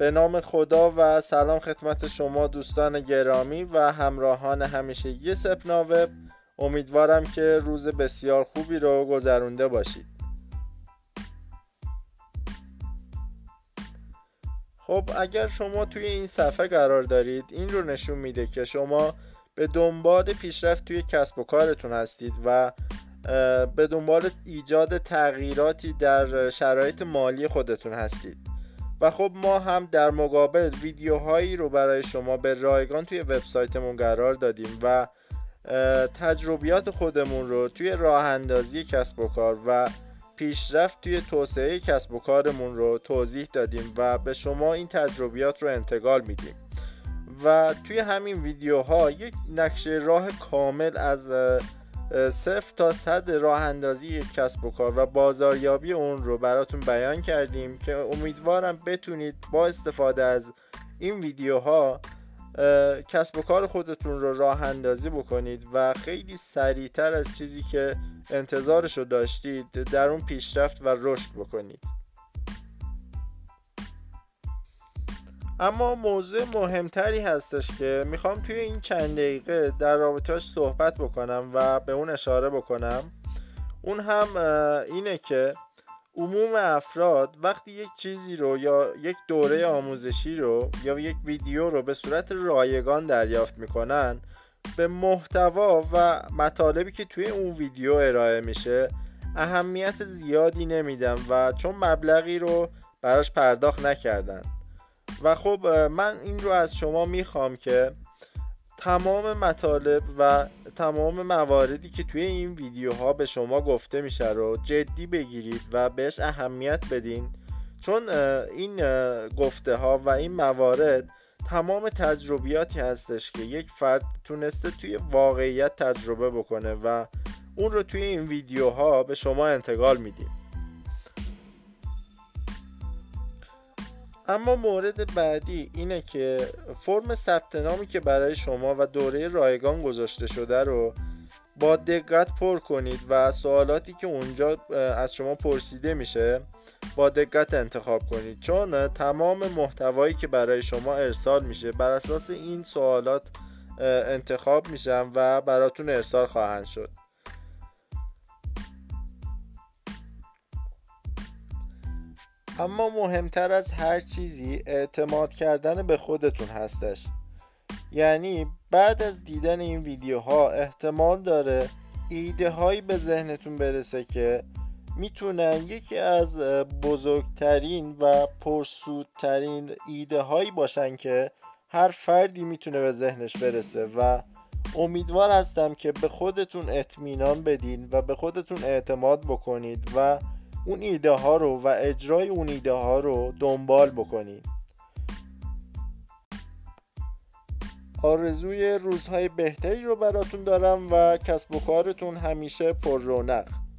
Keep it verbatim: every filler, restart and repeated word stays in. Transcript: به نام خدا و سلام خدمت شما دوستان گرامی و همراهان همیشگی سپنا وب. امیدوارم که روز بسیار خوبی رو گذرونده باشید. خب اگر شما توی این صفحه قرار دارید، این رو نشون میده که شما به دنبال پیشرفت توی کسب و کارتون هستید و به دنبال ایجاد تغییراتی در شرایط مالی خودتون هستید. و خب ما هم در مقابل ویدیوهایی رو برای شما به رایگان توی وبسایتمون قرار دادیم و تجربیات خودمون رو توی راه اندازی کسب و کار و پیشرفت توی توسعه کسب و کارمون رو توضیح دادیم و به شما این تجربیات رو انتقال میدیم. و توی همین ویدیوها یک نقشه راه کامل از صفر تا صد راه اندازی کسب و کار و بازاریابی اون رو براتون بیان کردیم که امیدوارم بتونید با استفاده از این ویدیوها کسب و کار خودتون رو راه اندازی بکنید و خیلی سریعتر از چیزی که انتظارش رو داشتید در اون پیشرفت و رشد بکنید. اما موضوع مهمتری هستش که میخوام توی این چند دقیقه در رابطه‌اش صحبت بکنم و به اون اشاره بکنم. اون هم اینه که عموم افراد وقتی یک چیزی رو یا یک دوره آموزشی رو یا یک ویدیو رو به صورت رایگان دریافت میکنن، به محتوا و مطالبی که توی اون ویدیو ارائه میشه اهمیت زیادی نمیدن و چون مبلغی رو براش پرداخت نکردن. و خب من این رو از شما میخوام که تمام مطالب و تمام مواردی که توی این ویدیوها به شما گفته میشه رو جدی بگیرید و بهش اهمیت بدین، چون این گفته ها و این موارد تمام تجربیاتی هستش که یک فرد تونسته توی واقعیت تجربه بکنه و اون رو توی این ویدیوها به شما انتقال میدیم. اما مورد بعدی اینه که فرم ثبت نامی که برای شما و دوره رایگان گذاشته شده رو با دقت پر کنید و سوالاتی که اونجا از شما پرسیده میشه با دقت انتخاب کنید، چون تمام محتوایی که برای شما ارسال میشه بر اساس این سوالات انتخاب میشن و براتون ارسال خواهند شد. اما مهمتر از هر چیزی اعتماد کردن به خودتون هستش. یعنی بعد از دیدن این ویدیوها احتمال داره ایده هایی به ذهنتون برسه که میتونن یکی از بزرگترین و پرسودترین ایده هایی باشن که هر فردی میتونه به ذهنش برسه و امیدوار هستم که به خودتون اطمینان بدین و به خودتون اعتماد بکنید و اون ایده ها رو و اجرای اون ایده ها رو دنبال بکنید. آرزوی روزهای بهتری رو براتون دارم و کسب و کارتون همیشه پر رونق.